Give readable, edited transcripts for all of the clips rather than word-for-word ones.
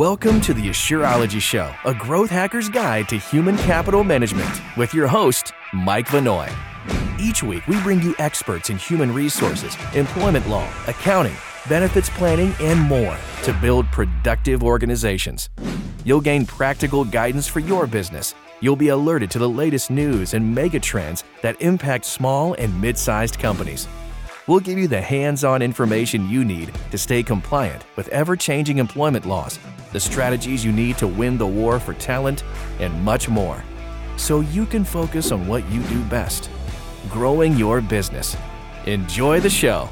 Welcome to the Asureology Show, a growth hacker's guide to human capital management with your host, Mike Vanoy. Each week, we bring you experts in human resources, employment law, accounting, benefits planning, and more to build productive organizations. You'll gain practical guidance for your business. You'll be alerted to the latest news and mega trends that impact small and mid-sized companies. We'll give you the hands-on information you need to stay compliant with ever-changing employment laws, the strategies you need to win the war for talent, and much more, so you can focus on what you do best, growing your business. Enjoy the show.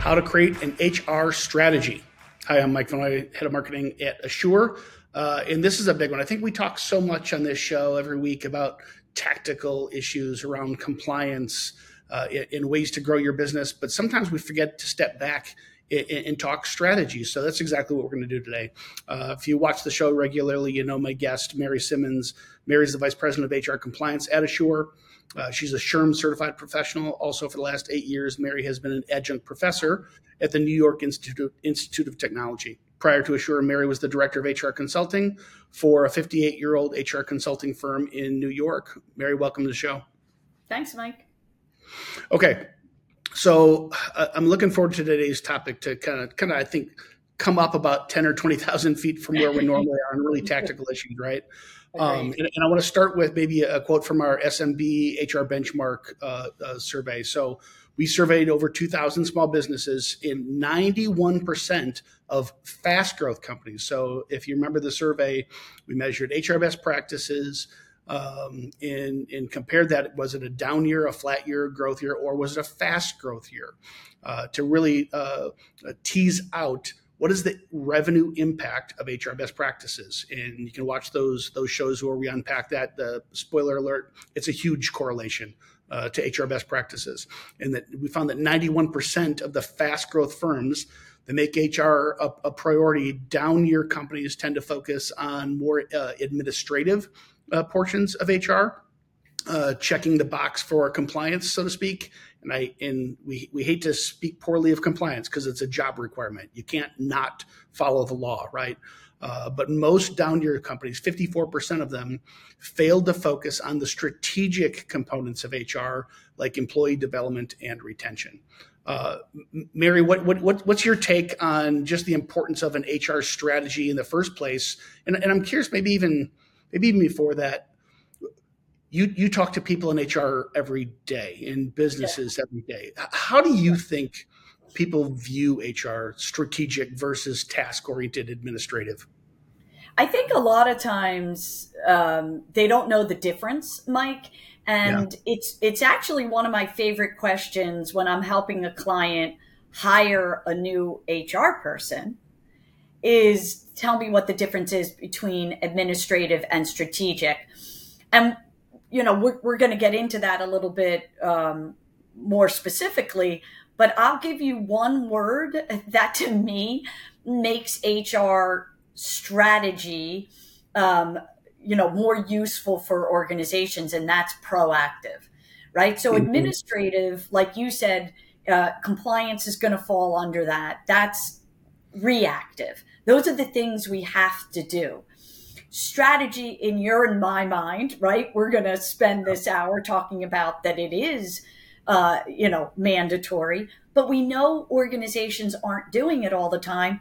How to create an HR strategy. Hi, I'm Mike Vanoy, Head of Marketing at Asure. And this is a big one. I think we talk so much on this show every week about tactical issues around compliance in ways to grow your business, but sometimes we forget to step back and talk strategy. So that's exactly what we're going to do today. If you watch the show regularly, you know my guest, Mary Simmons. Mary's the Vice President of HR Compliance at Asure. She's a SHRM certified professional. Also, for the last 8 years, Mary has been an adjunct professor at the New York Institute of Technology. Prior to Asure, Mary was the director of HR consulting for a 58-year-old HR consulting firm in New York. Mary, welcome to the show. Thanks, Mike. Okay, so I'm looking forward to today's topic to kind of I think, come up about 10 or 20,000 feet from where we normally are on really tactical issues, right? And I want to start with maybe a quote from our SMB HR benchmark survey. So we surveyed over 2,000 small businesses in 91% of fast growth companies. So if you remember the survey, we measured HR best practices and compared that. Was it a down year, a flat year, growth year, or was it a fast growth year? To really tease out what is the revenue impact of HR best practices? And you can watch those shows where we unpack that. Spoiler alert, it's a huge correlation to HR best practices. And that we found that 91% of the fast growth firms that make HR a priority, down year companies tend to focus on more administrative portions of HR, checking the box for compliance, so to speak. And we hate to speak poorly of compliance because it's a job requirement. You can't not follow the law, right? But most down year companies, 54% of them, failed to focus on the strategic components of HR, like employee development and retention. Mary, what's your take on just the importance of an HR strategy in the first place? And I'm curious, maybe even before that, you talk to people in HR every day, in businesses every day. How do you think people view HR, strategic versus task-oriented administrative? I think a lot of times they don't know the difference, Mike. And it's actually one of my favorite questions when I'm helping a client hire a new HR person is, tell me what the difference is between administrative and strategic. And you know, we're going to get into that a little bit more specifically, but I'll give you one word that to me makes HR strategy, more useful for organizations, and that's proactive, right? So administrative, like you said, compliance is going to fall under that. That's reactive. Those are the things we have to do. Strategy in your and my mind, right? We're going to spend this hour talking about that it is, mandatory, but we know organizations aren't doing it all the time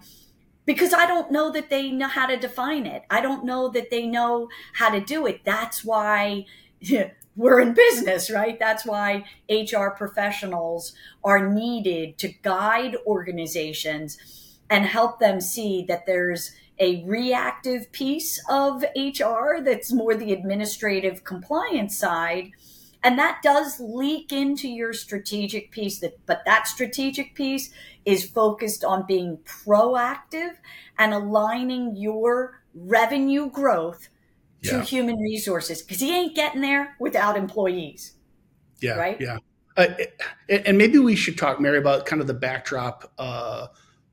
because I don't know that they know how to define it. I don't know that they know how to do it. That's why we're in business, right? That's why HR professionals are needed to guide organizations and help them see that there's a reactive piece of HR that's more the administrative compliance side. And that does leak into your strategic piece, but that strategic piece is focused on being proactive and aligning your revenue growth to human resources, because you ain't getting there without employees. Yeah, right? Yeah. And maybe we should talk, Mary, about kind of the backdrop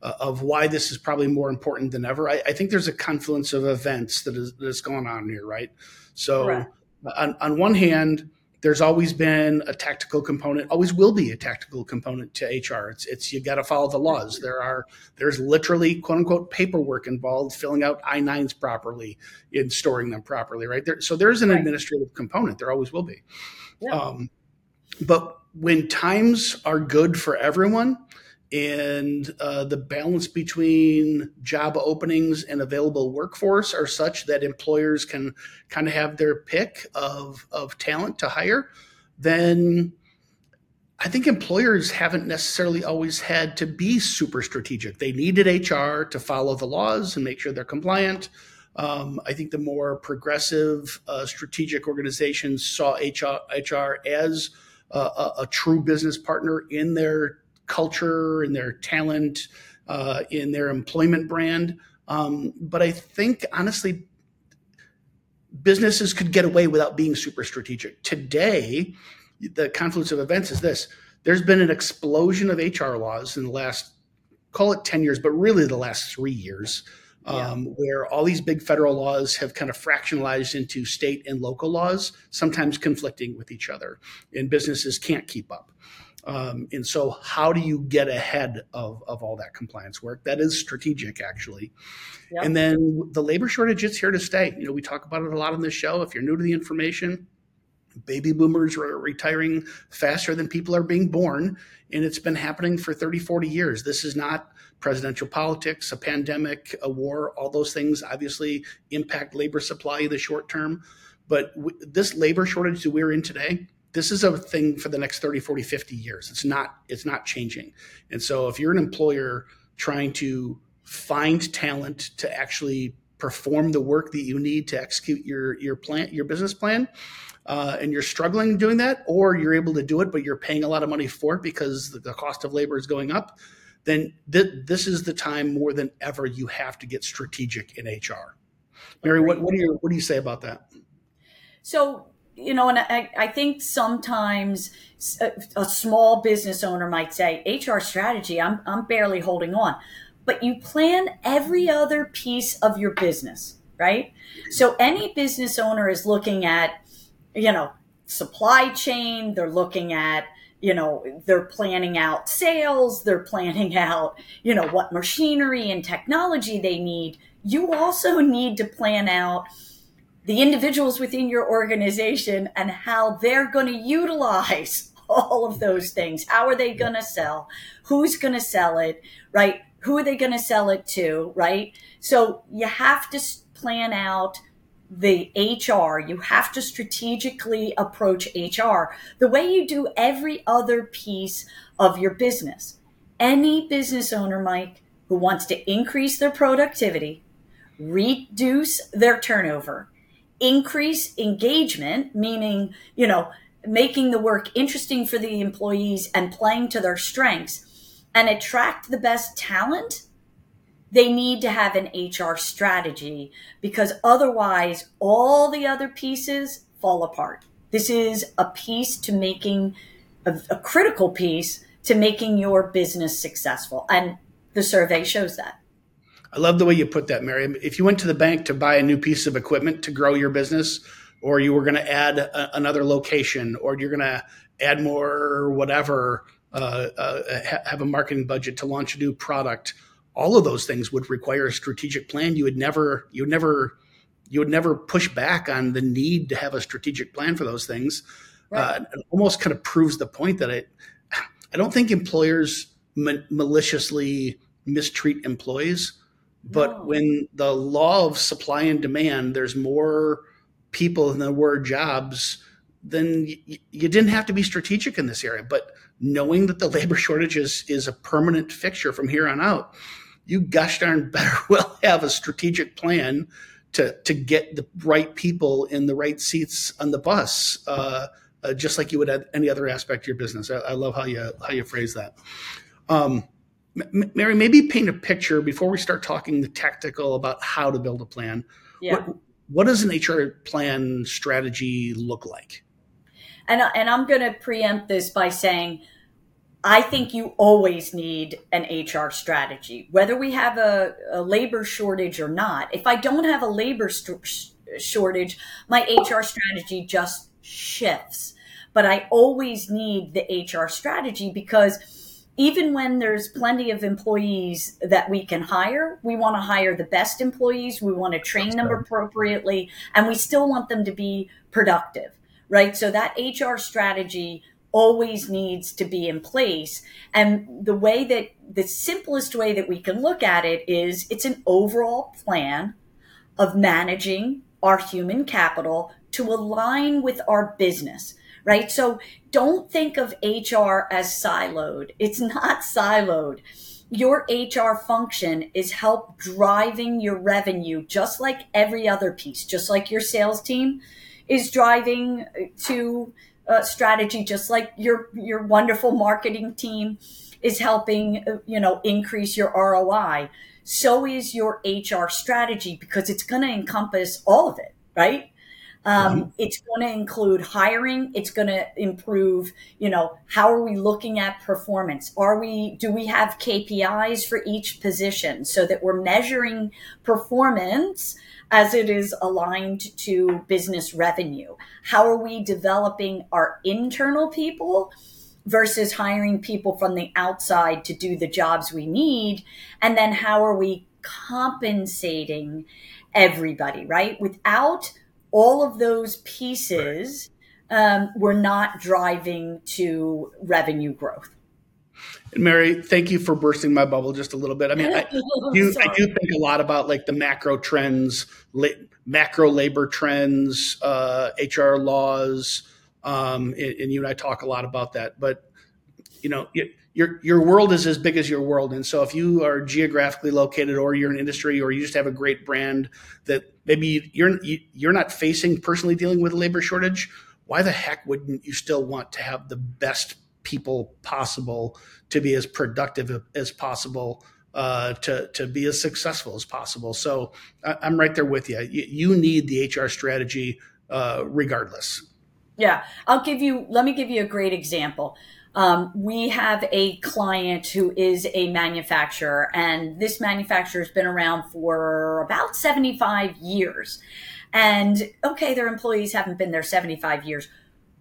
of why this is probably more important than ever. I think there's a confluence of events that's going on here, right? So on one hand, There's always been a tactical component, always will be a tactical component to HR. It's you've got to follow the laws. There's literally, quote unquote, paperwork involved, filling out I-9s properly and storing them properly, right? So there's an administrative component. There always will be. Yeah. But when times are good for everyone, and the balance between job openings and available workforce are such that employers can kind of have their pick of talent to hire, then I think employers haven't necessarily always had to be super strategic. They needed HR to follow the laws and make sure they're compliant. I think the more progressive strategic organizations saw HR as a true business partner in their culture, in their talent, in their employment brand. But I think, honestly, businesses could get away without being super strategic. Today, the confluence of events is this. There's been an explosion of HR laws in the last, call it 10 years, but really the last 3 years, where all these big federal laws have kind of fractionalized into state and local laws, sometimes conflicting with each other, and businesses can't keep up. And so how do you get ahead of all that compliance work? That is strategic, actually. Yep. And then the labor shortage, it's here to stay. You know, we talk about it a lot on this show. If you're new to the information, baby boomers are retiring faster than people are being born. And it's been happening for 30, 40 years. This is not presidential politics, a pandemic, a war. All those things obviously impact labor supply in the short term. But this labor shortage that we're in today, this is a thing for the next 30, 40, 50 years. It's not changing. And so if you're an employer trying to find talent to actually perform the work that you need to execute your business plan, and you're struggling doing that, or you're able to do it, but you're paying a lot of money for it because the cost of labor is going up, then this is the time more than ever you have to get strategic in HR. Mary, what do you say about that? So, you know, and I think sometimes a small business owner might say, HR strategy, I'm barely holding on. But you plan every other piece of your business, right? So any business owner is looking at, you know, supply chain, they're looking at, you know, they're planning out sales, they're planning out, you know, what machinery and technology they need. You also need to plan out the individuals within your organization and how they're going to utilize all of those things. How are they going to sell? Who's going to sell it, right? Who are they going to sell it to, right? So you have to plan out the HR. You have to strategically approach HR the way you do every other piece of your business. Any business owner, Mike, who wants to increase their productivity, reduce their turnover, increase engagement, meaning, you know, making the work interesting for the employees and playing to their strengths, and attract the best talent, they need to have an HR strategy, because otherwise all the other pieces fall apart. This is a piece to making, a critical piece to making your business successful. And the survey shows that. I love the way you put that, Mary. If you went to the bank to buy a new piece of equipment to grow your business, or you were going to add another location, or you're going to add more whatever, have a marketing budget to launch a new product, all of those things would require a strategic plan. You would never push back on the need to have a strategic plan for those things. Right. It almost kind of proves the point that I don't think employers maliciously mistreat employees. But when the law of supply and demand, there's more people than there were jobs, then you didn't have to be strategic in this area. But knowing that the labor shortage is a permanent fixture from here on out, you gosh darn better well have a strategic plan to get the right people in the right seats on the bus, just like you would have any other aspect of your business. I love how you phrase that. Mary, maybe paint a picture before we start talking the tactical about how to build a plan. Yeah. What does an HR plan strategy look like? And I'm going to preempt this by saying, I think you always need an HR strategy, whether we have a labor shortage or not. If I don't have a labor shortage, my HR strategy just shifts. but I always need the HR strategy, because even when there's plenty of employees that we can hire, we want to hire the best employees. We want to train them appropriately, and we still want them to be productive, right? So that HR strategy always needs to be in place. And the way that the simplest way that we can look at it is it's an overall plan of managing our human capital to align with our business, right? So don't think of HR as siloed. It's not siloed. Your HR function is help driving your revenue, just like every other piece, just like your sales team is driving to strategy, just like your wonderful marketing team is helping, increase your ROI. So is your HR strategy, because it's going to encompass all of it, right? It's going to include hiring. It's going to improve, how are we looking at performance? Do we have KPIs for each position so that we're measuring performance as it is aligned to business revenue? How are we developing our internal people versus hiring people from the outside to do the jobs we need? And then how are we compensating everybody, right? Without all of those pieces, we're not driving to revenue growth. And Mary, thank you for bursting my bubble just a little bit. I mean, I do think a lot about like the macro trends, macro labor trends, HR laws, and you and I talk a lot about that. But your world is as big as your world, and so if you are geographically located, or you're an industry, or you just have a great brand that maybe you're not facing personally dealing with a labor shortage, why the heck wouldn't you still want to have the best people possible to be as productive as possible, to be as successful as possible? So I'm right there with you. You need the HR strategy regardless. Yeah, let me give you a great example. We have a client who is a manufacturer, and this manufacturer has been around for about 75 years. And okay, their employees haven't been there 75 years,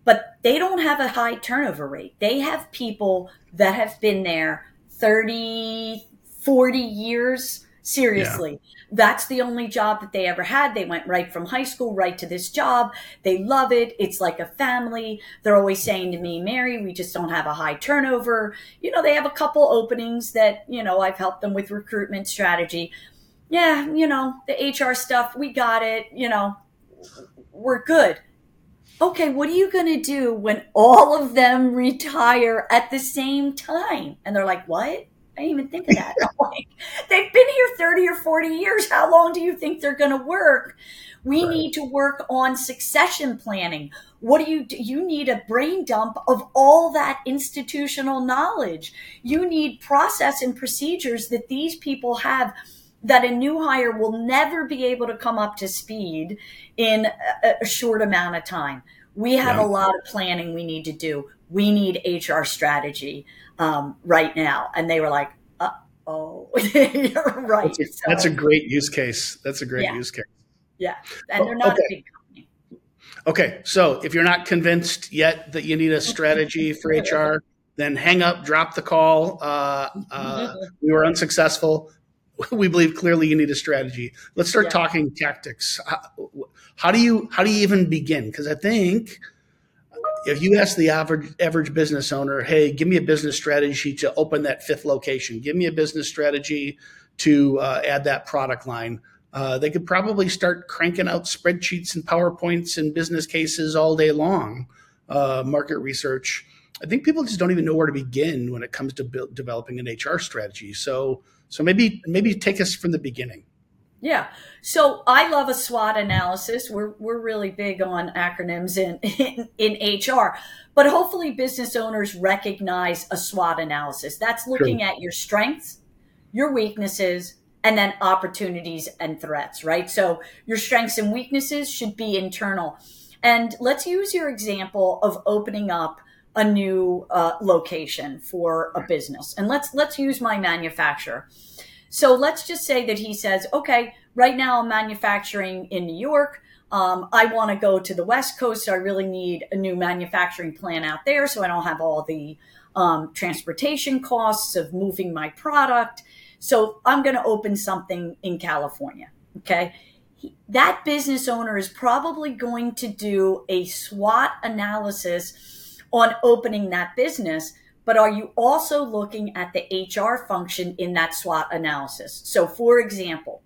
but they don't have a high turnover rate. They have people that have been there 30, 40 years. Seriously, That's the only job that they ever had. They went right from high school right to this job. They love it. It's like a family. They're always saying to me, Mary, we just don't have a high turnover. They have a couple openings that, I've helped them with recruitment strategy. Yeah, the HR stuff, we got it. We're good. Okay, what are you going to do when all of them retire at the same time? And they're like, what? I didn't even think of that. They've been here 30 or 40 years. How long do you think they're going to work? We need to work on succession planning. What do you do? You need a brain dump of all that institutional knowledge. You need process and procedures that these people have that a new hire will never be able to come up to speed in a short amount of time. We have a lot of planning we need to do. We need HR strategy right now. And they were like, oh, you're right. That's a great use case. That's a great use case. Yeah. And they're not a big company. Okay. So if you're not convinced yet that you need a strategy for HR, then hang up, drop the call. We were unsuccessful. We believe clearly you need a strategy. Let's start talking tactics. How do you even begin? Because I think if you ask the average business owner, hey, give me a business strategy to open that fifth location, give me a business strategy to add that product line, they could probably start cranking out spreadsheets and PowerPoints and business cases all day long, market research. I think people just don't even know where to begin when it comes to developing an HR strategy. So maybe take us from the beginning. Yeah. So I love a SWOT analysis. We're really big on acronyms in HR, but hopefully business owners recognize a SWOT analysis. That's looking at your strengths, your weaknesses, and then opportunities and threats, right? So your strengths and weaknesses should be internal. And let's use your example of opening up a new location for a business. And let's use my manufacturer. So let's just say that he says, okay, right now I'm manufacturing in New York. I want to go to the West Coast, so I really need a new manufacturing plant out there so I don't have all the transportation costs of moving my product. So I'm going to open something in California, okay? That business owner is probably going to do a SWOT analysis on opening that business, but are you also looking at the HR function in that SWOT analysis? So for example,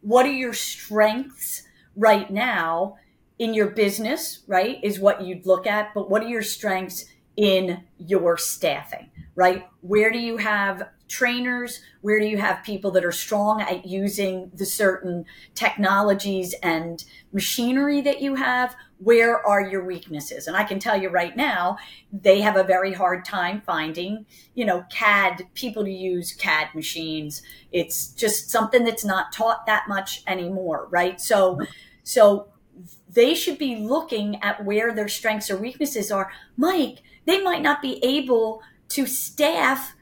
what are your strengths right now in your business, right, is what you'd look at, but what are your strengths in your staffing, right? Where do you have trainers? Where do you have people that are strong at using the certain technologies and machinery that you have? Where are your weaknesses? And I can tell you right now, they have a very hard time finding, you know, CAD people to use CAD machines. It's just something that's not taught that much anymore, right? So they should be looking at where their strengths or weaknesses are. Mike, they might not be able to staff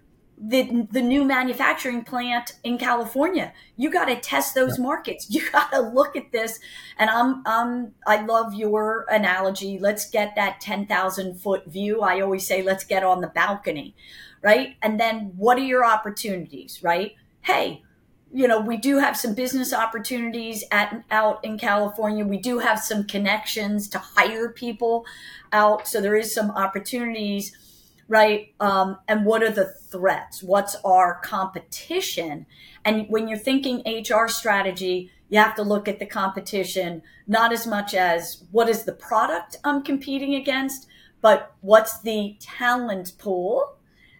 the new manufacturing plant in California. You got to test those markets. You got to look at this. And I love your analogy. Let's get that 10,000-foot view. I always say, let's get on the balcony, right? And then what are your opportunities, right? Hey, you know, we do have some business opportunities out in California. We do have some connections to hire people out. So there is some opportunities, right? And what are the threats? What's our competition? And when you're thinking HR strategy, you have to look at the competition, not as much as what is the product I'm competing against, but what's the talent pool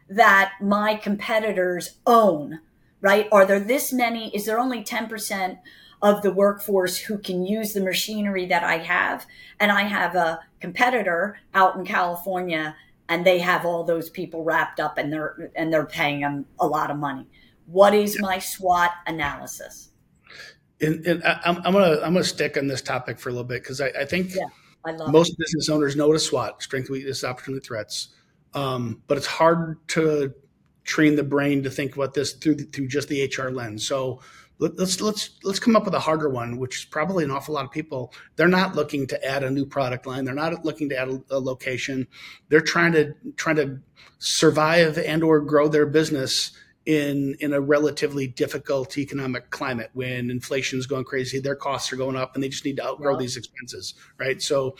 that my competitors own, right? Are there this many? Is there only 10% of the workforce who can use the machinery that I have? And I have a competitor out in California and they have all those people wrapped up and they're paying them a lot of money. What is my SWOT analysis? And I'm gonna stick on this topic for a little bit because I think most business owners know what a SWOT, strength, weakness, opportunity, threats. But it's hard to train the brain to think about this through just the HR lens. So let's come up with a harder one, which is probably an awful lot of people. They're not looking to add a new product line. They're not looking to add a location. They're trying to survive and or grow their business in a relatively difficult economic climate when inflation is going crazy, their costs are going up, and they just need to outgrow these expenses, right? So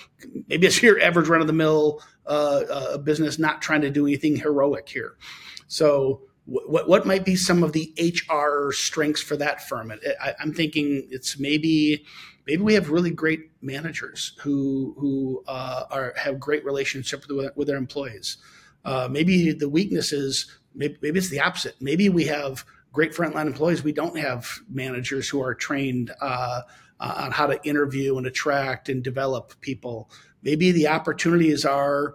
maybe it's your average run-of-the-mill business not trying to do anything heroic here. So what might be some of the HR strengths for that firm? I'm thinking it's maybe we have really great managers who have great relationship with their employees. Maybe the weakness is maybe it's the opposite. Maybe we have great frontline employees. We don't have managers who are trained on how to interview and attract and develop people. Maybe the opportunities are,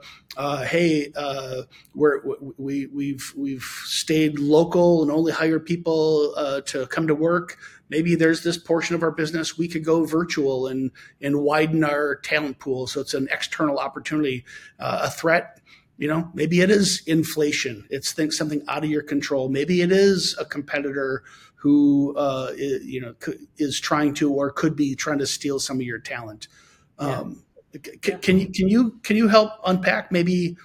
we've stayed local and only hire people to come to work. Maybe there's this portion of our business we could go virtual and widen our talent pool. So it's an external opportunity. A threat, you know, maybe it is inflation. It's something out of your control. Maybe it is a competitor who is trying to or could be trying to steal some of your talent. Can you help unpack maybe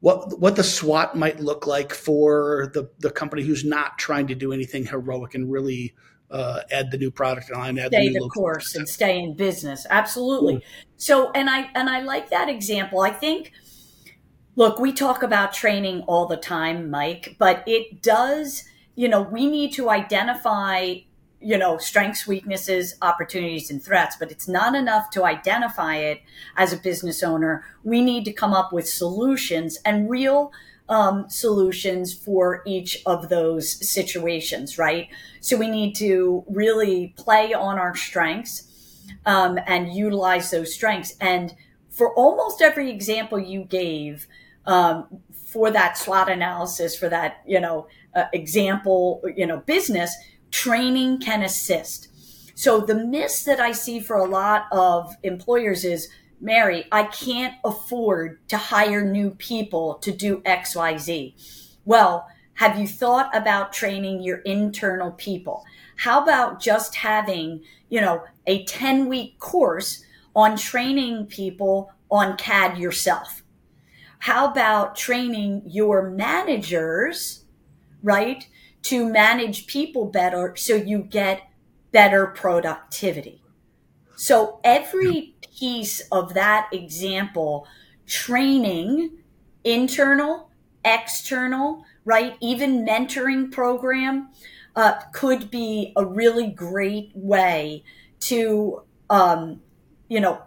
what the SWOT might look like for the company who's not trying to do anything heroic and really add the new product line, add stay the new course product. And stay in business? Absolutely. So and I like that example. I think, look, we talk about training all the time, Mike, but it does, you know, we need to identify, you know, strengths, weaknesses, opportunities, and threats, but it's not enough to identify it as a business owner. We need to come up with solutions and real solutions for each of those situations, right? So we need to really play on our strengths and utilize those strengths. And for almost every example you gave for that SWOT analysis, for that, you know, example, you know, business, training can assist. So the miss that I see for a lot of employers is, Mary, I can't afford to hire new people to do X, Y, Z. Well, have you thought about training your internal people? How about just having, you know, a 10-week course on training people on CAD yourself? How about training your managers, right, to manage people better so you get better productivity? So every piece of that example, training, internal, external, right, even mentoring program could be a really great way to,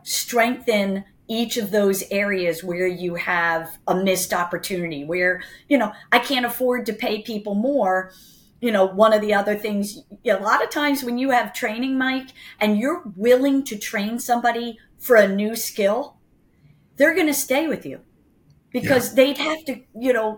strengthen each of those areas where you have a missed opportunity, where, I can't afford to pay people more. One of the other things, a lot of times when you have training, Mike, and you're willing to train somebody for a new skill, they're going to stay with you because they'd have to,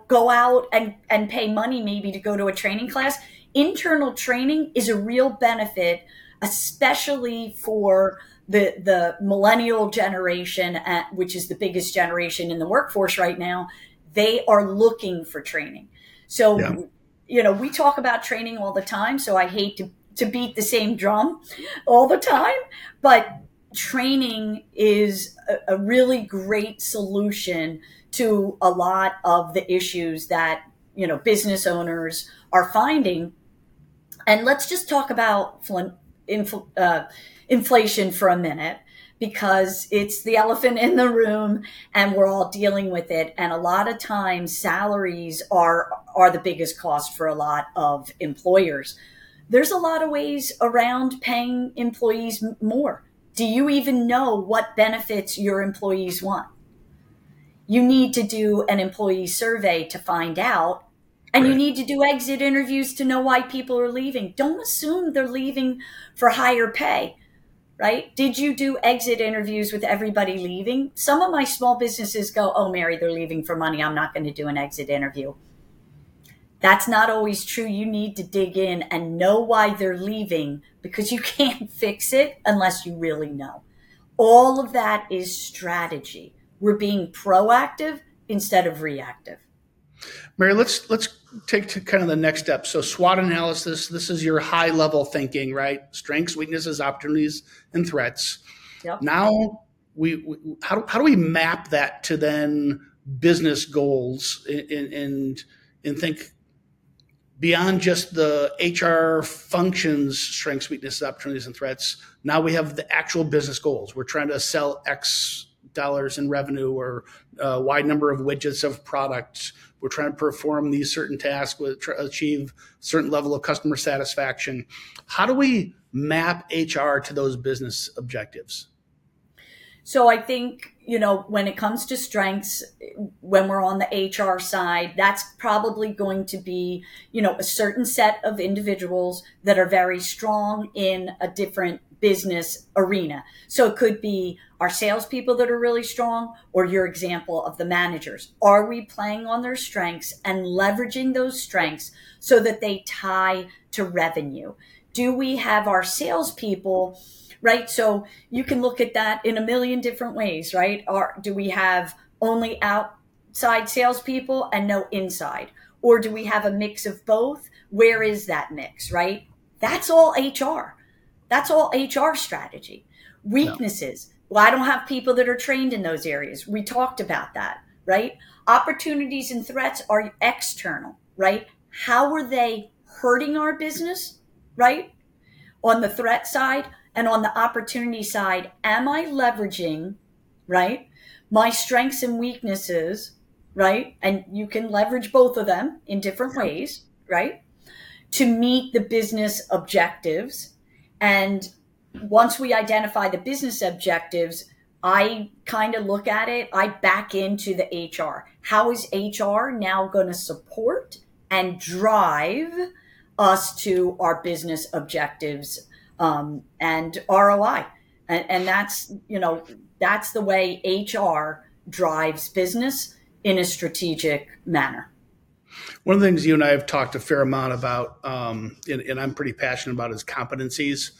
go out and pay money maybe to go to a training class. Internal training is a real benefit, especially for the millennial generation, which is the biggest generation in the workforce right now. They are looking for training. So, we talk about training all the time. So I hate to beat the same drum all the time, but training is a really great solution to a lot of the issues that, business owners are finding. And let's just talk about inflation for a minute, because it's the elephant in the room and we're all dealing with it. And a lot of times salaries are the biggest cost for a lot of employers. There's a lot of ways around paying employees more. Do you even know what benefits your employees want? You need to do an employee survey to find out, and you need to do exit interviews to know why people are leaving. Don't assume they're leaving for higher pay. Right? Did you do exit interviews with everybody leaving? Some of my small businesses go, oh, Mary, they're leaving for money. I'm not going to do an exit interview. That's not always true. You need to dig in and know why they're leaving, because you can't fix it unless you really know. All of that is strategy. We're being proactive instead of reactive. Mary, let's take to kind of the next step. So SWOT analysis, this is your high level thinking, right? Strengths, weaknesses, opportunities, and threats. Yep. Now, we how do we map that to then business goals and think beyond just the HR functions, strengths, weaknesses, opportunities, and threats? Now we have the actual business goals. We're trying to sell X dollars in revenue or a wide number of widgets of products. We're trying to perform these certain tasks, achieve a certain level of customer satisfaction. How do we map HR to those business objectives? So I think, when it comes to strengths, when we're on the HR side, that's probably going to be, a certain set of individuals that are very strong in a different business arena. So it could be our salespeople that are really strong, or your example of the managers. Are we playing on their strengths and leveraging those strengths so that they tie to revenue? Do we have our salespeople, right? So you can look at that in a million different ways, right? Do we have only outside salespeople and no inside? Or do we have a mix of both? Where is that mix, right? That's all HR. That's all HR strategy. Weaknesses. No. Well, I don't have people that are trained in those areas. We talked about that, right? Opportunities and threats are external, right? How are they hurting our business, right? On the threat side, and on the opportunity side, am I leveraging, right, my strengths and weaknesses, right? And you can leverage both of them in different ways, right? To meet the business objectives. And once we identify the business objectives, I kind of look at it, I back into the HR. How is HR now going to support and drive us to our business objectives and ROI? And that's, that's the way HR drives business in a strategic manner. One of the things you and I have talked a fair amount about, and I'm pretty passionate about, is competencies.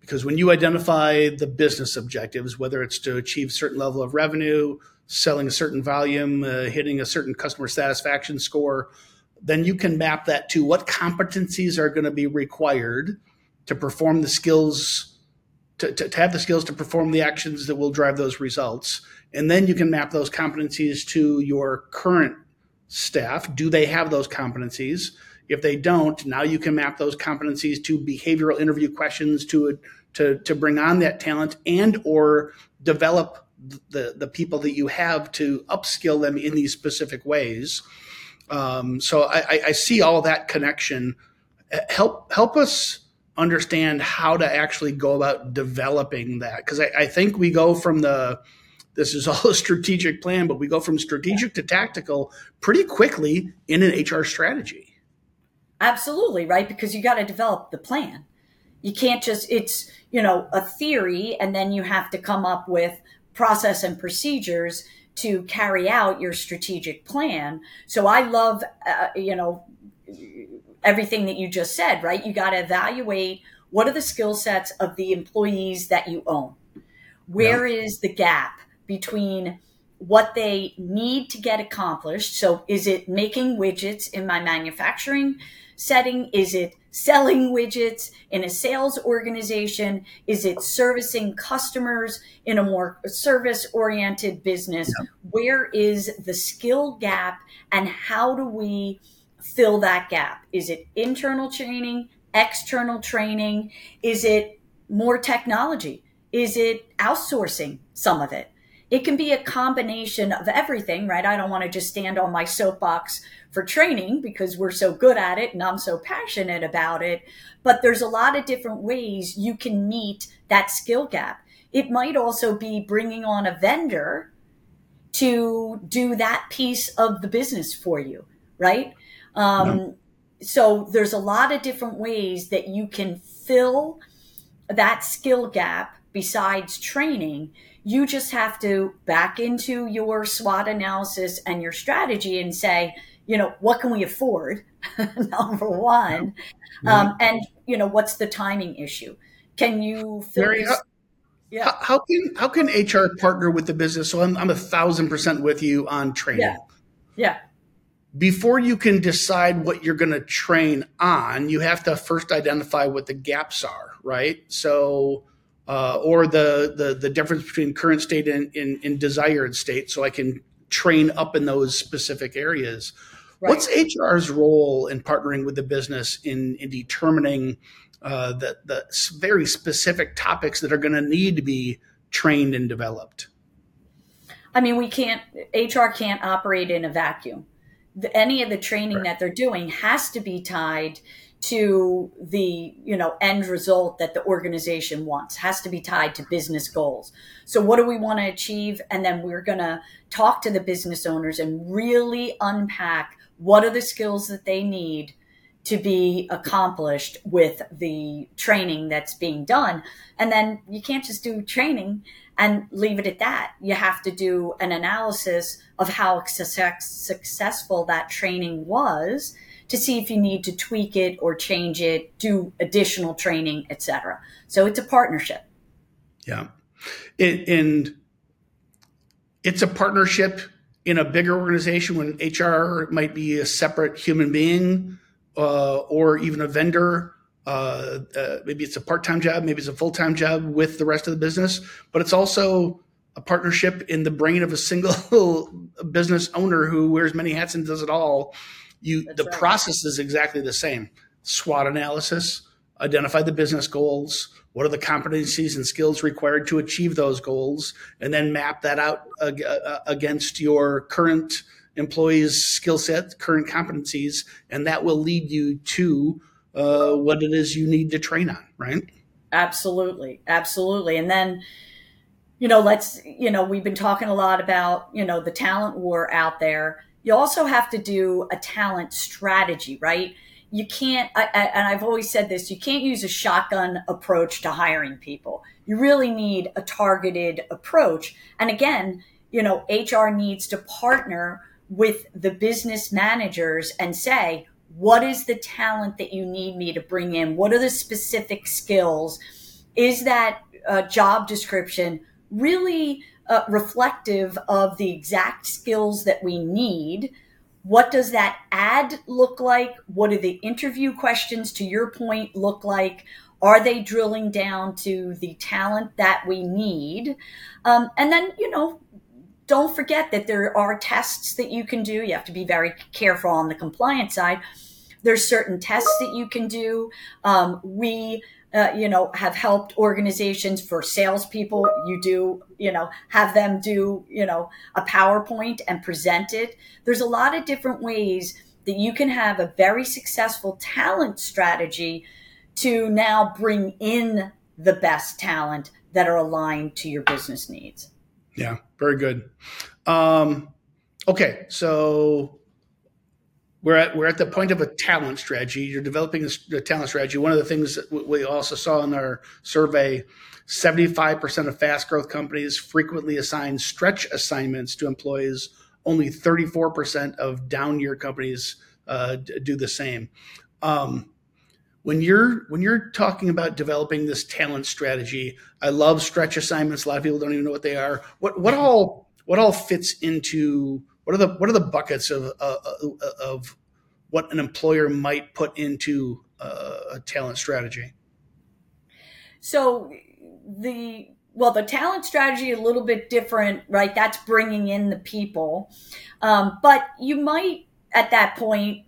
Because when you identify the business objectives, whether it's to achieve a certain level of revenue, selling a certain volume, hitting a certain customer satisfaction score, then you can map that to what competencies are going to be required to perform the skills to have the skills to perform the actions that will drive those results. And then you can map those competencies to your current staff. Do they have those competencies? If they don't, now you can map those competencies to behavioral interview questions to bring on that talent and or develop the people that you have to upskill them in these specific ways. So I see all that connection. Help us understand how to actually go about developing that. Because I think we go from this is all a strategic plan, but we go from strategic to tactical pretty quickly in an HR strategy. Absolutely, right? Because you got to develop the plan. You can't just, it's, a theory, and then you have to come up with process and procedures to carry out your strategic plan. So I love, everything that you just said, right? You got to evaluate what are the skill sets of the employees that you own. Where is the gap between what they need to get accomplished? So is it making widgets in my manufacturing setting? Is it selling widgets in a sales organization? Is it servicing customers in a more service-oriented business? Yeah. Where is the skill gap, and how do we fill that gap? Is it internal training, external training? Is it more technology? Is it outsourcing some of it? It can be a combination of everything, right? I don't want to just stand on my soapbox for training because we're so good at it and I'm so passionate about it. But there's a lot of different ways you can meet that skill gap. It might also be bringing on a vendor to do that piece of the business for you, right? So there's a lot of different ways that you can fill that skill gap besides training. You just have to back into your SWOT analysis and your strategy and say, what can we afford? Number one. And, what's the timing issue? Can you fill How can HR partner with the business? So I'm 1,000% with you on training. Yeah. Before you can decide what you're going to train on, you have to first identify what the gaps are, right? So, or the difference between current state and desired state, so I can train up in those specific areas. Right. What's HR's role in partnering with the business in determining the very specific topics that are going to need to be trained and developed? I mean, HR can't operate in a vacuum. Any of the training that they're doing has to be tied to the, end result that the organization wants, has to be tied to business goals. So what do we want to achieve? And then we're going to talk to the business owners and really unpack what are the skills that they need to be accomplished with the training that's being done. And then you can't just do training and leave it at that. You have to do an analysis of how successful that training was to see if you need to tweak it or change it, do additional training, et cetera. So it's a partnership. Yeah. And it's a partnership in a bigger organization when HR might be a separate human being or even a vendor. Maybe it's a part-time job, maybe it's a full-time job with the rest of the business, but it's also a partnership in the brain of a single business owner who wears many hats and does it all. Process is exactly the same. SWOT analysis, identify the business goals, what are the competencies and skills required to achieve those goals, and then map that out against your current employees' skill set, current competencies, and that will lead you to what it is you need to train on, right? Absolutely. And then, we've been talking a lot about, the talent war out there. You also have to do a talent strategy, right? You can't, and I've always said this, you can't use a shotgun approach to hiring people. You really need a targeted approach. And again, HR needs to partner with the business managers and say, what is the talent that you need me to bring in? What are the specific skills? Is that job description really reflective of the exact skills that we need? What does that ad look like? What do the interview questions, to your point, look like? Are they drilling down to the talent that we need? And then, you know, don't forget that there are tests that you can do. You have to be very careful on the compliance side. There's certain tests that you can do. We have helped organizations for salespeople. You do, have them do, a PowerPoint and present it. There's a lot of different ways that you can have a very successful talent strategy to now bring in the best talent that are aligned to your business needs. Yeah, very good. Okay, so we're at the point of a talent strategy. You're developing the talent strategy. One of the things that we also saw in our survey, 75% of fast growth companies frequently assign stretch assignments to employees. Only 34% of down year companies do the same. When you're talking about developing this talent strategy, I love stretch assignments. A lot of people don't even know what they are. What all fits into what are the buckets of what an employer might put into a talent strategy? So the talent strategy is a little bit different, right? That's bringing in the people, but you might. At that point,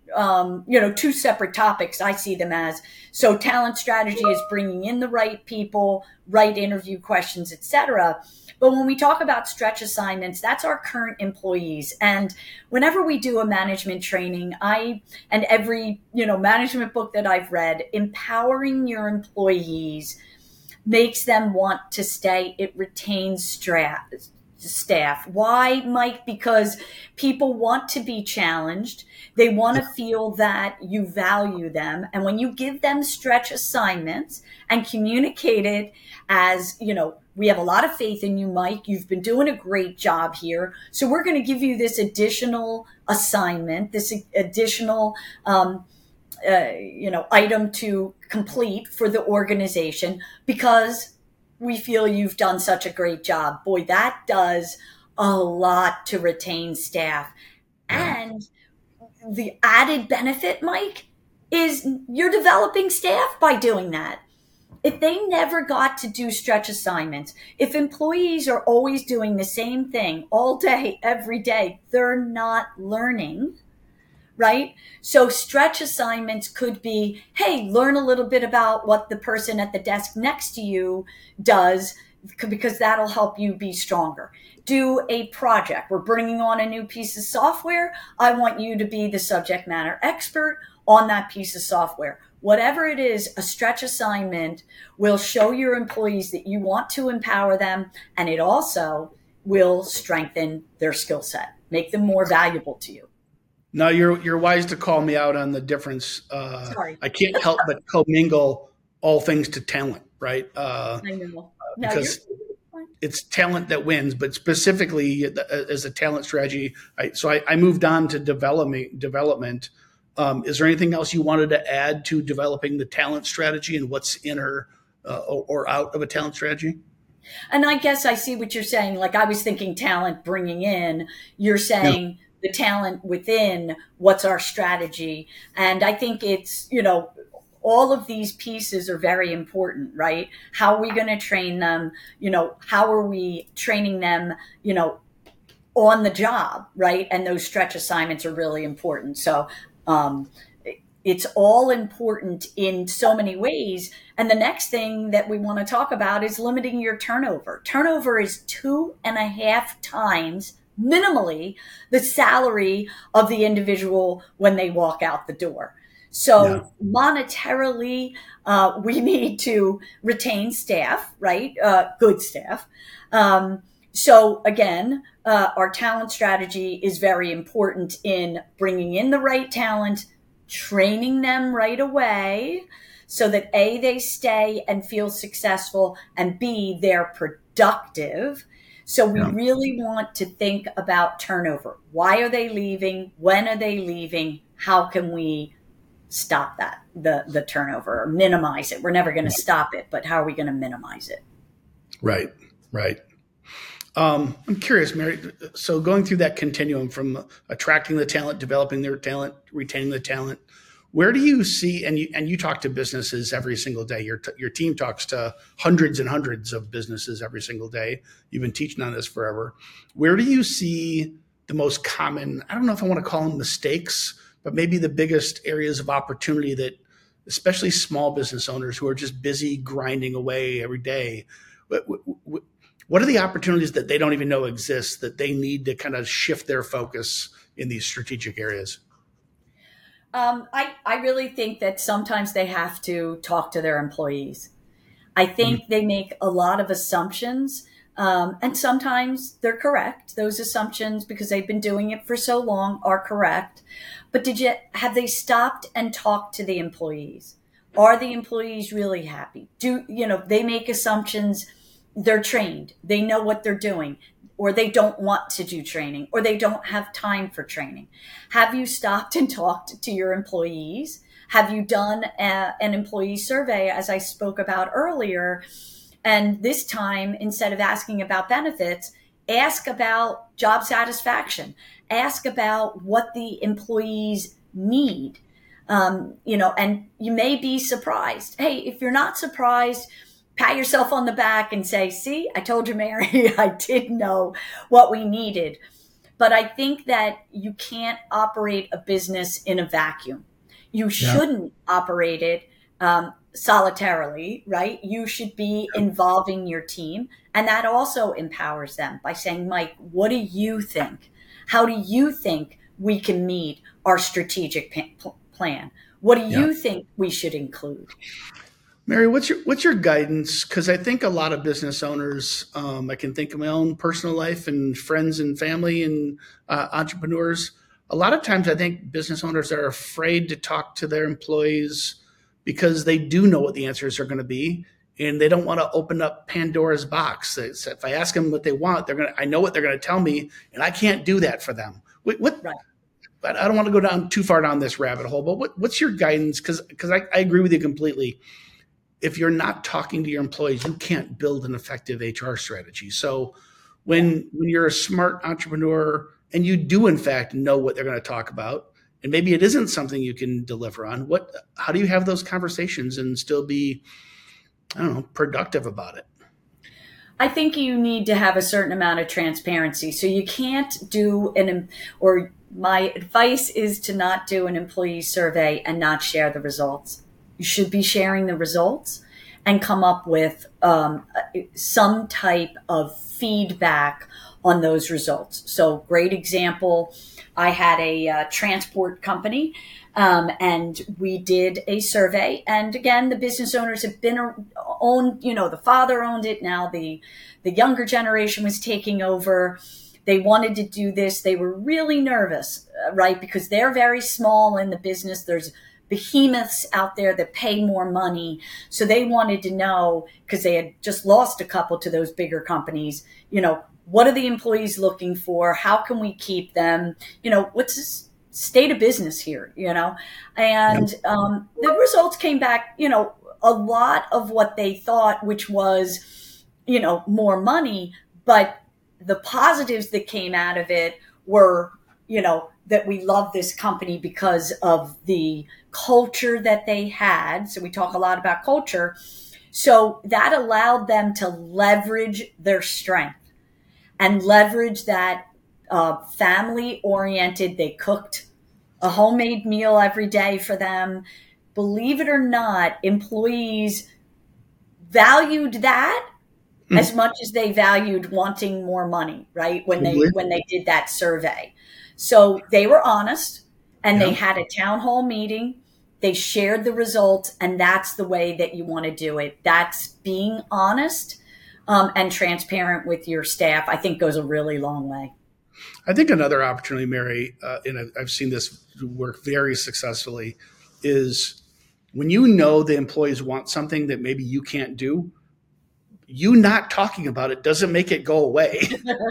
two separate topics I see them as. So talent strategy is bringing in the right people, right interview questions, et cetera. But when we talk about stretch assignments, that's our current employees. And whenever we do a management training, and every, management book that I've read, empowering your employees makes them want to stay. It retains staff. Why, Mike? Because people want to be challenged. They want to feel that you value them. And when you give them stretch assignments and communicate it as, we have a lot of faith in you, Mike. You've been doing a great job here. So we're going to give you this additional assignment, this additional, item to complete for the organization because we feel you've done such a great job. Boy, that does a lot to retain staff. And the added benefit, Mike, is you're developing staff by doing that. If they never got to do stretch assignments, if employees are always doing the same thing all day, every day, they're not learning. Right? So stretch assignments could be, hey, learn a little bit about what the person at the desk next to you does, because that'll help you be stronger. Do a project. We're bringing on a new piece of software. I want you to be the subject matter expert on that piece of software. Whatever it is, a stretch assignment will show your employees that you want to empower them, and it also will strengthen their skill set, make them more valuable to you. Now you're wise to call me out on the difference. I can't help but commingle all things to talent, right? I know. No, because it's talent that wins, but specifically as a talent strategy. So I moved on to development. Is there anything else you wanted to add to developing the talent strategy and what's in or out of a talent strategy? And I guess I see what you're saying. Like I was thinking talent bringing in, you're saying the talent within, what's our strategy? And I think it's, all of these pieces are very important, right? How are we going to train them? How are we training them, on the job, right? And those stretch assignments are really important. So it's all important in so many ways. And the next thing that we want to talk about is limiting your turnover. Turnover is 2.5 times minimally the salary of the individual when they walk out the door. So monetarily, we need to retain staff, right? Good staff. So again, our talent strategy is very important in bringing in the right talent, training them right away so that A, they stay and feel successful, and B, they're productive. So we really want to think about turnover. Why are they leaving? When are they leaving? How can we stop that, the turnover, or minimize it? We're never going to stop it, but how are we going to minimize it? Right. I'm curious, Mary. So going through that continuum from attracting the talent, developing their talent, retaining the talent, Where do you see, and you talk to businesses every single day, your team talks to hundreds and hundreds of businesses every single day. You've been teaching on this forever. Where do you see the most common, I don't know if I want to call them mistakes, but maybe the biggest areas of opportunity that especially small business owners who are just busy grinding away every day, what are the opportunities that they don't even know exist that they need to kind of shift their focus in these strategic areas? I really think that sometimes they have to talk to their employees. I think they make a lot of assumptions, and sometimes they're correct. Those assumptions, because they've been doing it for so long, are correct. But have they stopped and talked to the employees? Are the employees really happy? They make assumptions. They're trained. They know what they're doing. Or they don't want to do training, or they don't have time for training. Have you stopped and talked to your employees? Have you done an employee survey, as I spoke about earlier? And this time, instead of asking about benefits, ask about job satisfaction. Ask about what the employees need. And you may be surprised. Hey, if you're not surprised, pat yourself on the back and say, see, I told you, Mary, I did know what we needed. But I think that you can't operate a business in a vacuum. You shouldn't operate it solitarily, right? You should be involving your team. And that also empowers them by saying, Mike, what do you think? How do you think we can meet our strategic plan? What do you think we should include? Mary, what's your guidance? Because I think a lot of business owners, I can think of my own personal life and friends and family and entrepreneurs. A lot of times I think business owners are afraid to talk to their employees because they do know what the answers are going to be, and they don't want to open up Pandora's box. It's, if I ask them what they want, I know what they're going to tell me, and I can't do that for them. Right. I don't want to go too far down this rabbit hole, but what's your guidance? Because I agree with you completely. If you're not talking to your employees, you can't build an effective HR strategy. So when you're a smart entrepreneur and you do, in fact, know what they're going to talk about, and maybe it isn't something you can deliver on, how do you have those conversations and still be, productive about it? I think you need to have a certain amount of transparency. So you can't my advice is to not do an employee survey and not share the results. You should be sharing the results and come up with some type of feedback on those results. So great example, I had a transport company and we did a survey. And again, the business owners have been owned, the father owned it. Now the younger generation was taking over. They wanted to do this. They were really nervous, right? Because they're very small in the business. There's behemoths out there that pay more money. So they wanted to know, because they had just lost a couple to those bigger companies, what are the employees looking for? How can we keep them? What's the state of business here, And the results came back, a lot of what they thought, which was, more money. But the positives that came out of it were, that we love this company because of the culture that they had. So we talk a lot about culture. So that allowed them to leverage their strength and leverage that family-oriented. They cooked a homemade meal every day for them. Believe it or not, employees valued that as much as they valued wanting more money, right? When they did that survey. So they were honest and they had a town hall meeting. They shared the results, and that's the way that you want to do it. That's being honest and transparent with your staff, I think, goes a really long way. I think another opportunity, Mary, and I've seen this work very successfully, is when you know the employees want something that maybe you can't do, you not talking about it doesn't make it go away.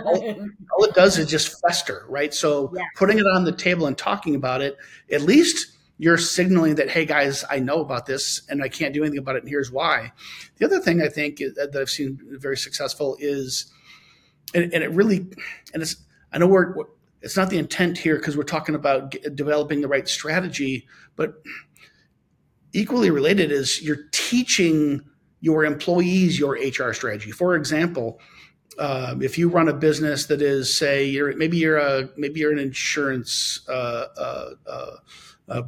All it does is just fester, right? So putting it on the table and talking about it, at least you're signaling that, hey, guys, I know about this and I can't do anything about it, and here's why. The other thing I think that I've seen very successful is, it's not the intent here because we're talking about developing the right strategy, but Equally related is you're teaching your employees your HR strategy. For example, if you run a business that is, say, maybe you're an insurance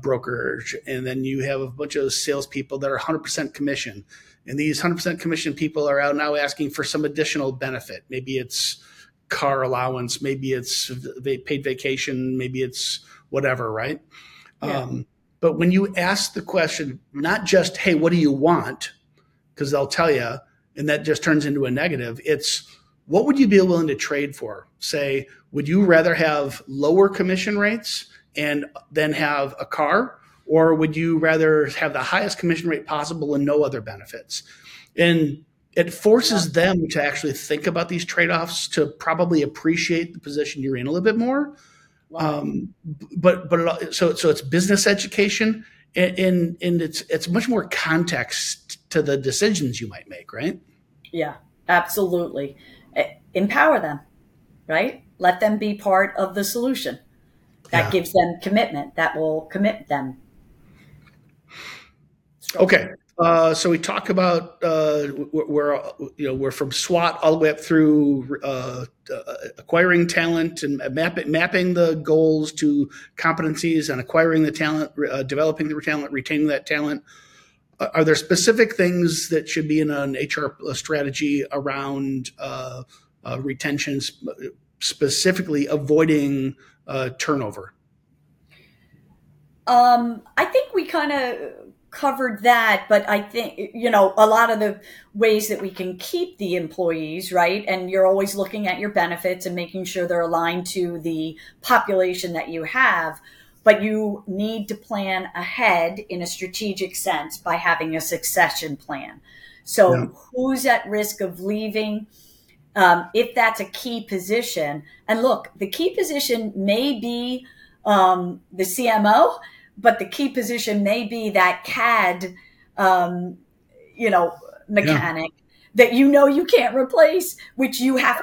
brokerage, and then you have a bunch of salespeople that are 100% commission, and these 100% commission people are out now asking for some additional benefit. Maybe it's car allowance, maybe it's paid vacation, maybe it's whatever, right? Yeah. But when you ask the question, not just, hey, what do you want? Because they'll tell you, and that just turns into a negative. It's, what would you be willing to trade for? Say, would you rather have lower commission rates and then have a car? Or would you rather have the highest commission rate possible and no other benefits? And it forces them to actually think about these trade-offs, to probably appreciate the position you're in a little bit more. Wow. So it's business education, and it's much more context to the decisions you might make, right? Yeah, absolutely. Empower them, right? Let them be part of the solution. That gives them commitment. That will commit them. Okay. So we talk about we're from SWOT all the way up through acquiring talent and mapping the goals to competencies and acquiring the talent, developing the talent, retaining that talent. Are there specific things that should be in an HR strategy around retention, specifically avoiding turnover? I think we kind of covered that, but I think, a lot of the ways that we can keep the employees, right? And you're always looking at your benefits and making sure they're aligned to the population that you have, but you need to plan ahead in a strategic sense by having a succession plan. So who's at risk of leaving? If that's a key position, and look, the key position may be the CMO, but the key position may be that CAD, mechanic that you can't replace, which you have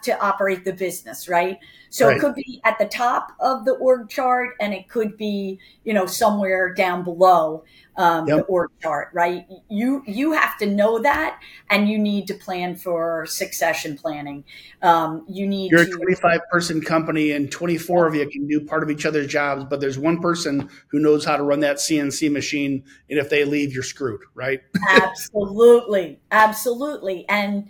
to operate the business, right? So it could be at the top of the org chart, and it could be, somewhere down below the org chart, right? You have to know that, and you need to plan for succession planning. You're a 25-person company, and 24 of you can do part of each other's jobs, but there's one person who knows how to run that CNC machine, and if they leave, you're screwed, right? Absolutely. Absolutely. And,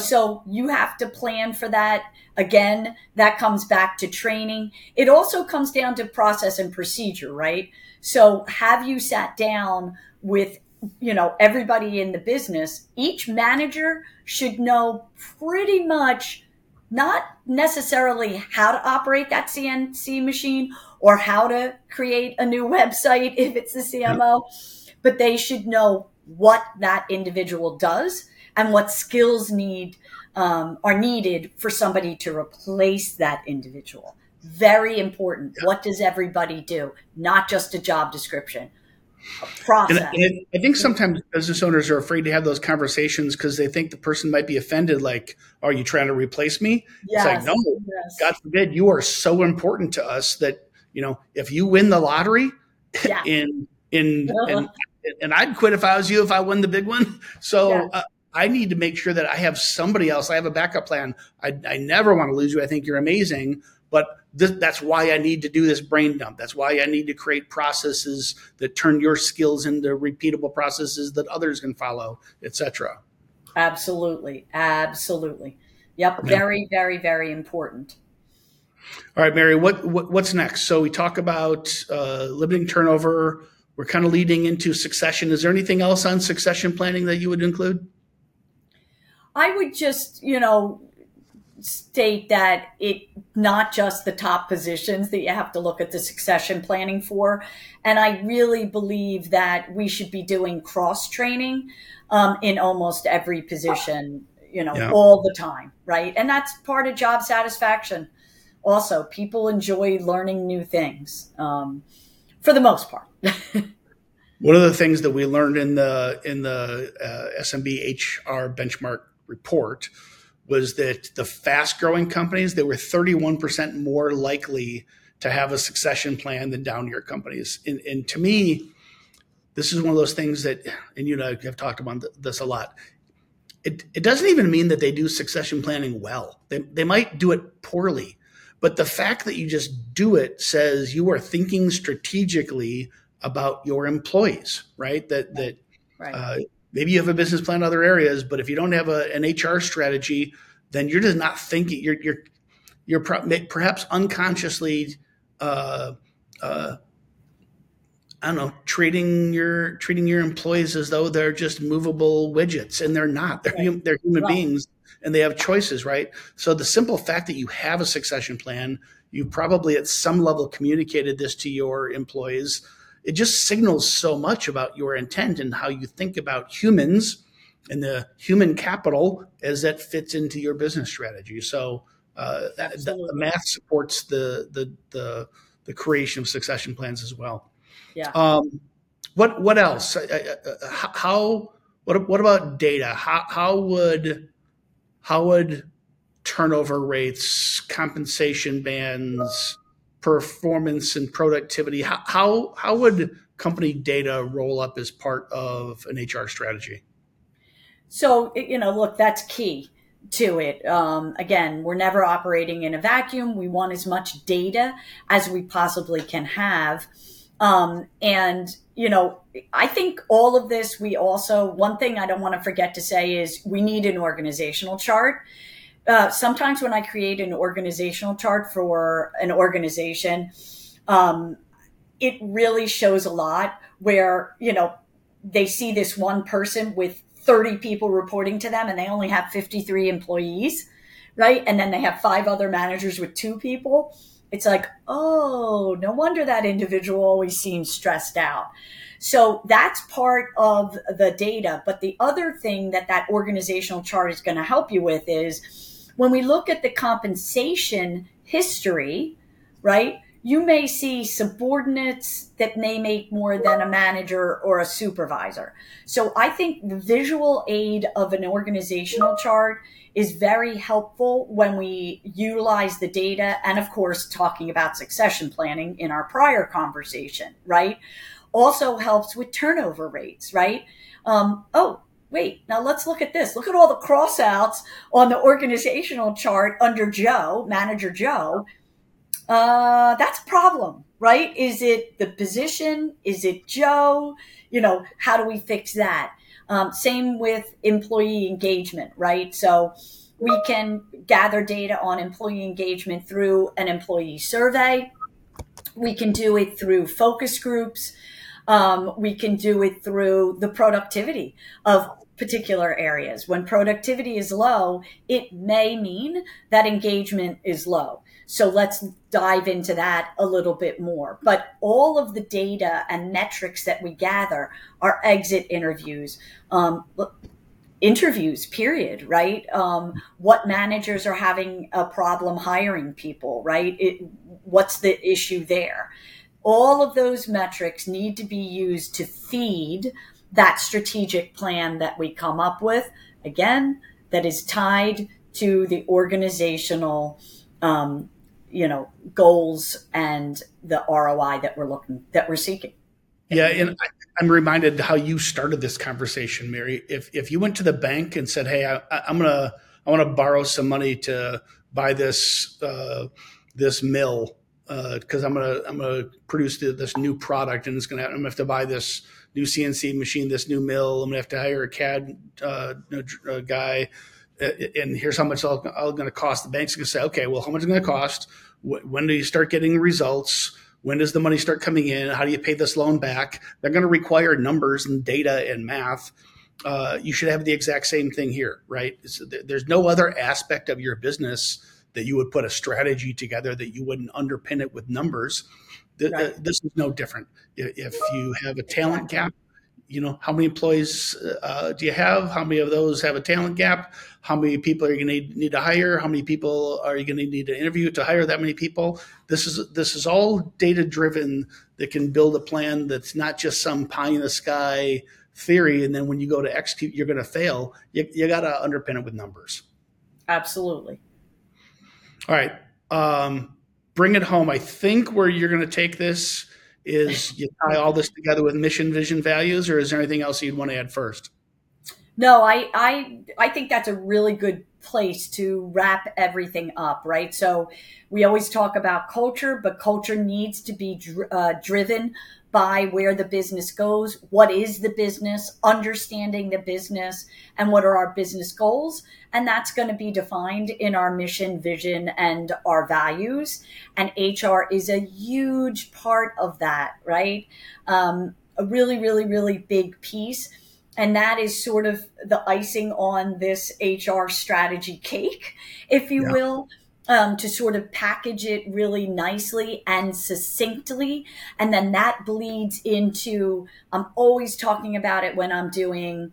so you have to plan for that. Again, that comes back to training. It also comes down to process and procedure, right? So have you sat down with, everybody in the business? Each manager should know pretty much not necessarily how to operate that CNC machine or how to create a new website if it's the CMO, but they should know what that individual does and what skills are needed for somebody to replace that individual. Very important. What does everybody do? Not just a job description, a process. And I think sometimes business owners are afraid to have those conversations because they think the person might be offended. Like, are you trying to replace me? Yes. It's like, no, God forbid, you are so important to us that, if you win the lottery and I'd quit if I was you, if I won the big one. So I need to make sure that I have somebody else. I have a backup plan. I never want to lose you. I think you're amazing, but that's why I need to do this brain dump. That's why I need to create processes that turn your skills into repeatable processes that others can follow, et cetera. Absolutely. Absolutely. Yep. Yeah. Very, very, very important. All right, Mary, what's next? So we talk about limiting turnover. We're kind of leading into succession. Is there anything else on succession planning that you would include? I would just, state that it's not just the top positions that you have to look at the succession planning for. And I really believe that we should be doing cross training in almost every position, all the time, right? And that's part of job satisfaction. Also, people enjoy learning new things. For the most part. One of the things that we learned in the SMB HR benchmark report was that the fast growing companies, they were 31% more likely to have a succession plan than down year companies. And to me, this is one of those things that, and you know, I've talked about this a lot. It doesn't even mean that they do succession planning well. They might do it poorly, but the fact that you just do it says you are thinking strategically about your employees, right? Maybe you have a business plan in other areas, but if you don't have an HR strategy, then you're just not thinking. You're perhaps unconsciously, treating your employees as though they're just movable widgets, and they're not. They're human beings, and they have choices, right? So the simple fact that you have a succession plan, you probably at some level communicated this to your employees. It just signals so much about your intent and how you think about humans and the human capital as that fits into your business strategy. So the math supports the creation of succession plans as well. Yeah. What else? What about data? How would turnover rates, compensation bands, performance and productivity, how would company data roll up as part of an HR strategy? So, look, that's key to it. Again, we're never operating in a vacuum. We want as much data as we possibly can have. I think all of this, one thing I don't want to forget to say is we need an organizational chart. Sometimes when I create an organizational chart for an organization, it really shows a lot where, they see this one person with 30 people reporting to them and they only have 53 employees, right? And then they have 5 other managers with 2 people. It's like, oh, no wonder that individual always seems stressed out. So that's part of the data. But the other thing that organizational chart is going to help you with is when we look at the compensation history, right? You may see subordinates that may make more than a manager or a supervisor. So I think the visual aid of an organizational chart is very helpful when we utilize the data and, of course, talking about succession planning in our prior conversation, right? Also helps with turnover rates, right? Now let's look at this. Look at all the cross-outs on the organizational chart under Joe, Manager Joe. That's a problem, right? Is it the position? Is it Joe? How do we fix that? Same with employee engagement, right? So we can gather data on employee engagement through an employee survey. We can do it through focus groups. We can do it through the productivity of particular areas. When productivity is low, it may mean that engagement is low. So let's dive into that a little bit more. But all of the data and metrics that we gather are exit interviews, period, right? What managers are having a problem hiring people, right? What's the issue there? All of those metrics need to be used to feed that strategic plan that we come up with, again, that is tied to the organizational goals and the ROI that we're seeking. Yeah. And I'm reminded how you started this conversation, Mary. If you went to the bank and said, hey, I want to borrow some money to buy this mill, cause I'm going to produce this new product and I'm going to have to buy this new CNC machine, this new mill. I'm going to have to hire a CAD guy. And here's how much it's all going to cost. The bank's going to say, okay, well, how much is it going to cost? When do you start getting results? When does the money start coming in? How do you pay this loan back? They're going to require numbers and data and math. You should have the exact same thing here, right? So there's no other aspect of your business that you would put a strategy together that you wouldn't underpin it with numbers. Right. This is no different. If you have a talent gap, how many employees do you have? How many of those have a talent gap? How many people are you going to need to hire? How many people are you going to need to interview to hire that many people? This is all data-driven that can build a plan that's not just some pie-in-the-sky theory, and then when you go to execute, you're going to fail. You got to underpin it with numbers. Absolutely. All right. Bring it home. I think where you're going to take this is you tie all this together with mission, vision, values, or is there anything else you'd want to add first? No, I think that's a really good place to wrap everything up, right? So we always talk about culture, but culture needs to be driven by where the business goes, what is the business, understanding the business, and what are our business goals. And that's going to be defined in our mission, vision, and our values. And HR is a huge part of that, right? A really, really, really big piece. And that is sort of the icing on this HR strategy cake, if you will, to sort of package it really nicely and succinctly. And then that bleeds into, I'm always talking about it when I'm doing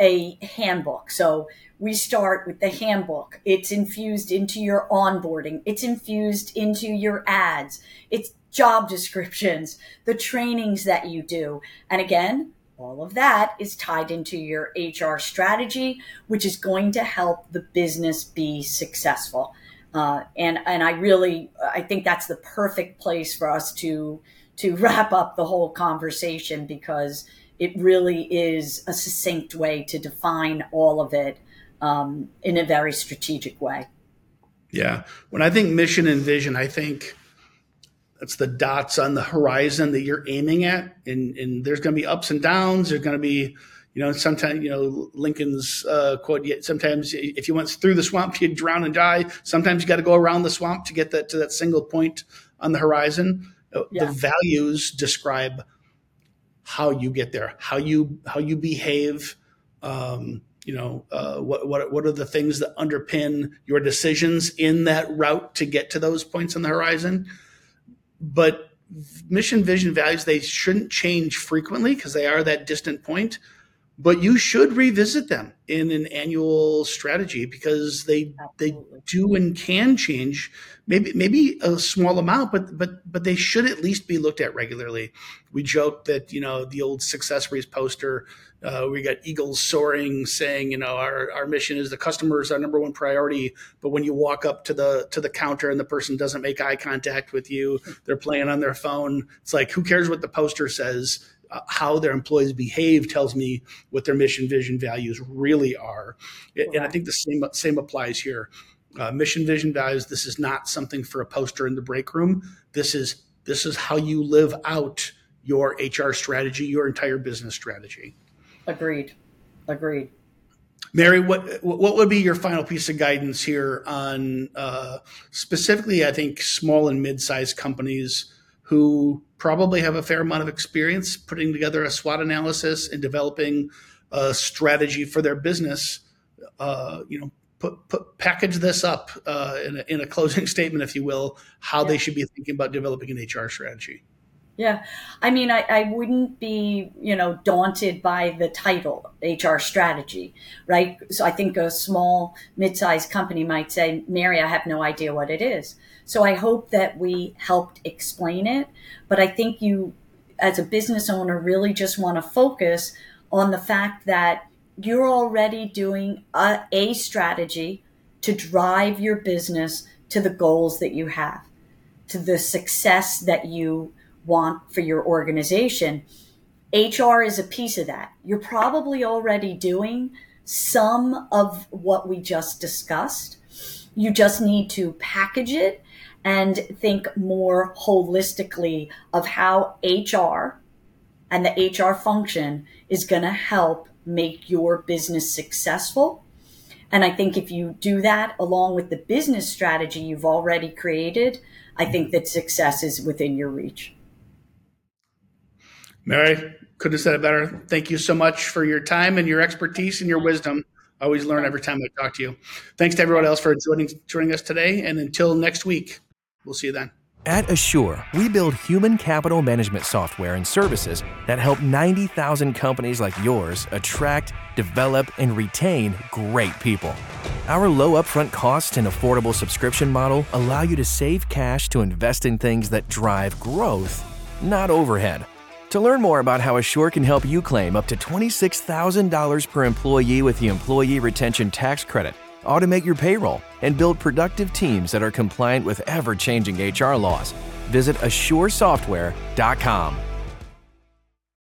a handbook. So we start with the handbook. It's infused into your onboarding. It's infused into your ads. It's job descriptions, the trainings that you do. And again, all of that is tied into your HR strategy, which is going to help the business be successful. And I think that's the perfect place for us to wrap up the whole conversation, because it really is a succinct way to define all of it in a very strategic way. Yeah. When I think mission and vision, I think that's the dots on the horizon that you're aiming at. And there's going to be ups and downs. There's going to be, sometimes, Lincoln's quote, sometimes if you went through the swamp, you'd drown and die. Sometimes you got to go around the swamp to get that to that single point on the horizon. Yeah. The values describe how you get there, how you behave, what are the things that underpin your decisions in that route to get to those points on the horizon. But mission, vision, values, they shouldn't change frequently because they are that distant point. But you should revisit them in an annual strategy because they do and can change, maybe a small amount, but they should at least be looked at regularly. We joke that, the old Successories poster, we got eagles soaring saying, our mission is the customer is our number one priority. But when you walk up to the counter and the person doesn't make eye contact with you, they're playing on their phone. It's like, who cares what the poster says? How their employees behave tells me what their mission, vision, values really are. Correct. And I think the same applies here. Mission, vision, values, this is not something for a poster in the break room. This is how you live out your HR strategy, your entire business strategy. Agreed. Mary, what would be your final piece of guidance here on specifically, I think, small and mid-sized companies who probably have a fair amount of experience putting together a SWOT analysis and developing a strategy for their business? Package this up in a closing statement, if you will, how they should be thinking about developing an HR strategy. Yeah. I mean, I wouldn't be, daunted by the title, HR strategy, right? So I think a small, mid-sized company might say, Mary, I have no idea what it is. So I hope that we helped explain it. But I think you, as a business owner, really just want to focus on the fact that you're already doing a strategy to drive your business to the goals that you have, to the success that you want for your organization. HR is a piece of that. You're probably already doing some of what we just discussed. You just need to package it and think more holistically of how HR and the HR function is going to help make your business successful. And I think if you do that along with the business strategy you've already created, I think that success is within your reach. Mary, couldn't have said it better. Thank you so much for your time and your expertise and your wisdom. I always learn every time I talk to you. Thanks to everyone else for joining us today. And until next week, we'll see you then. At Asure, we build human capital management software and services that help 90,000 companies like yours attract, develop, and retain great people. Our low upfront costs and affordable subscription model allow you to save cash to invest in things that drive growth, not overhead. To learn more about how Asure can help you claim up to $26,000 per employee with the Employee Retention Tax Credit, automate your payroll, and build productive teams that are compliant with ever-changing HR laws, visit AsureSoftware.com.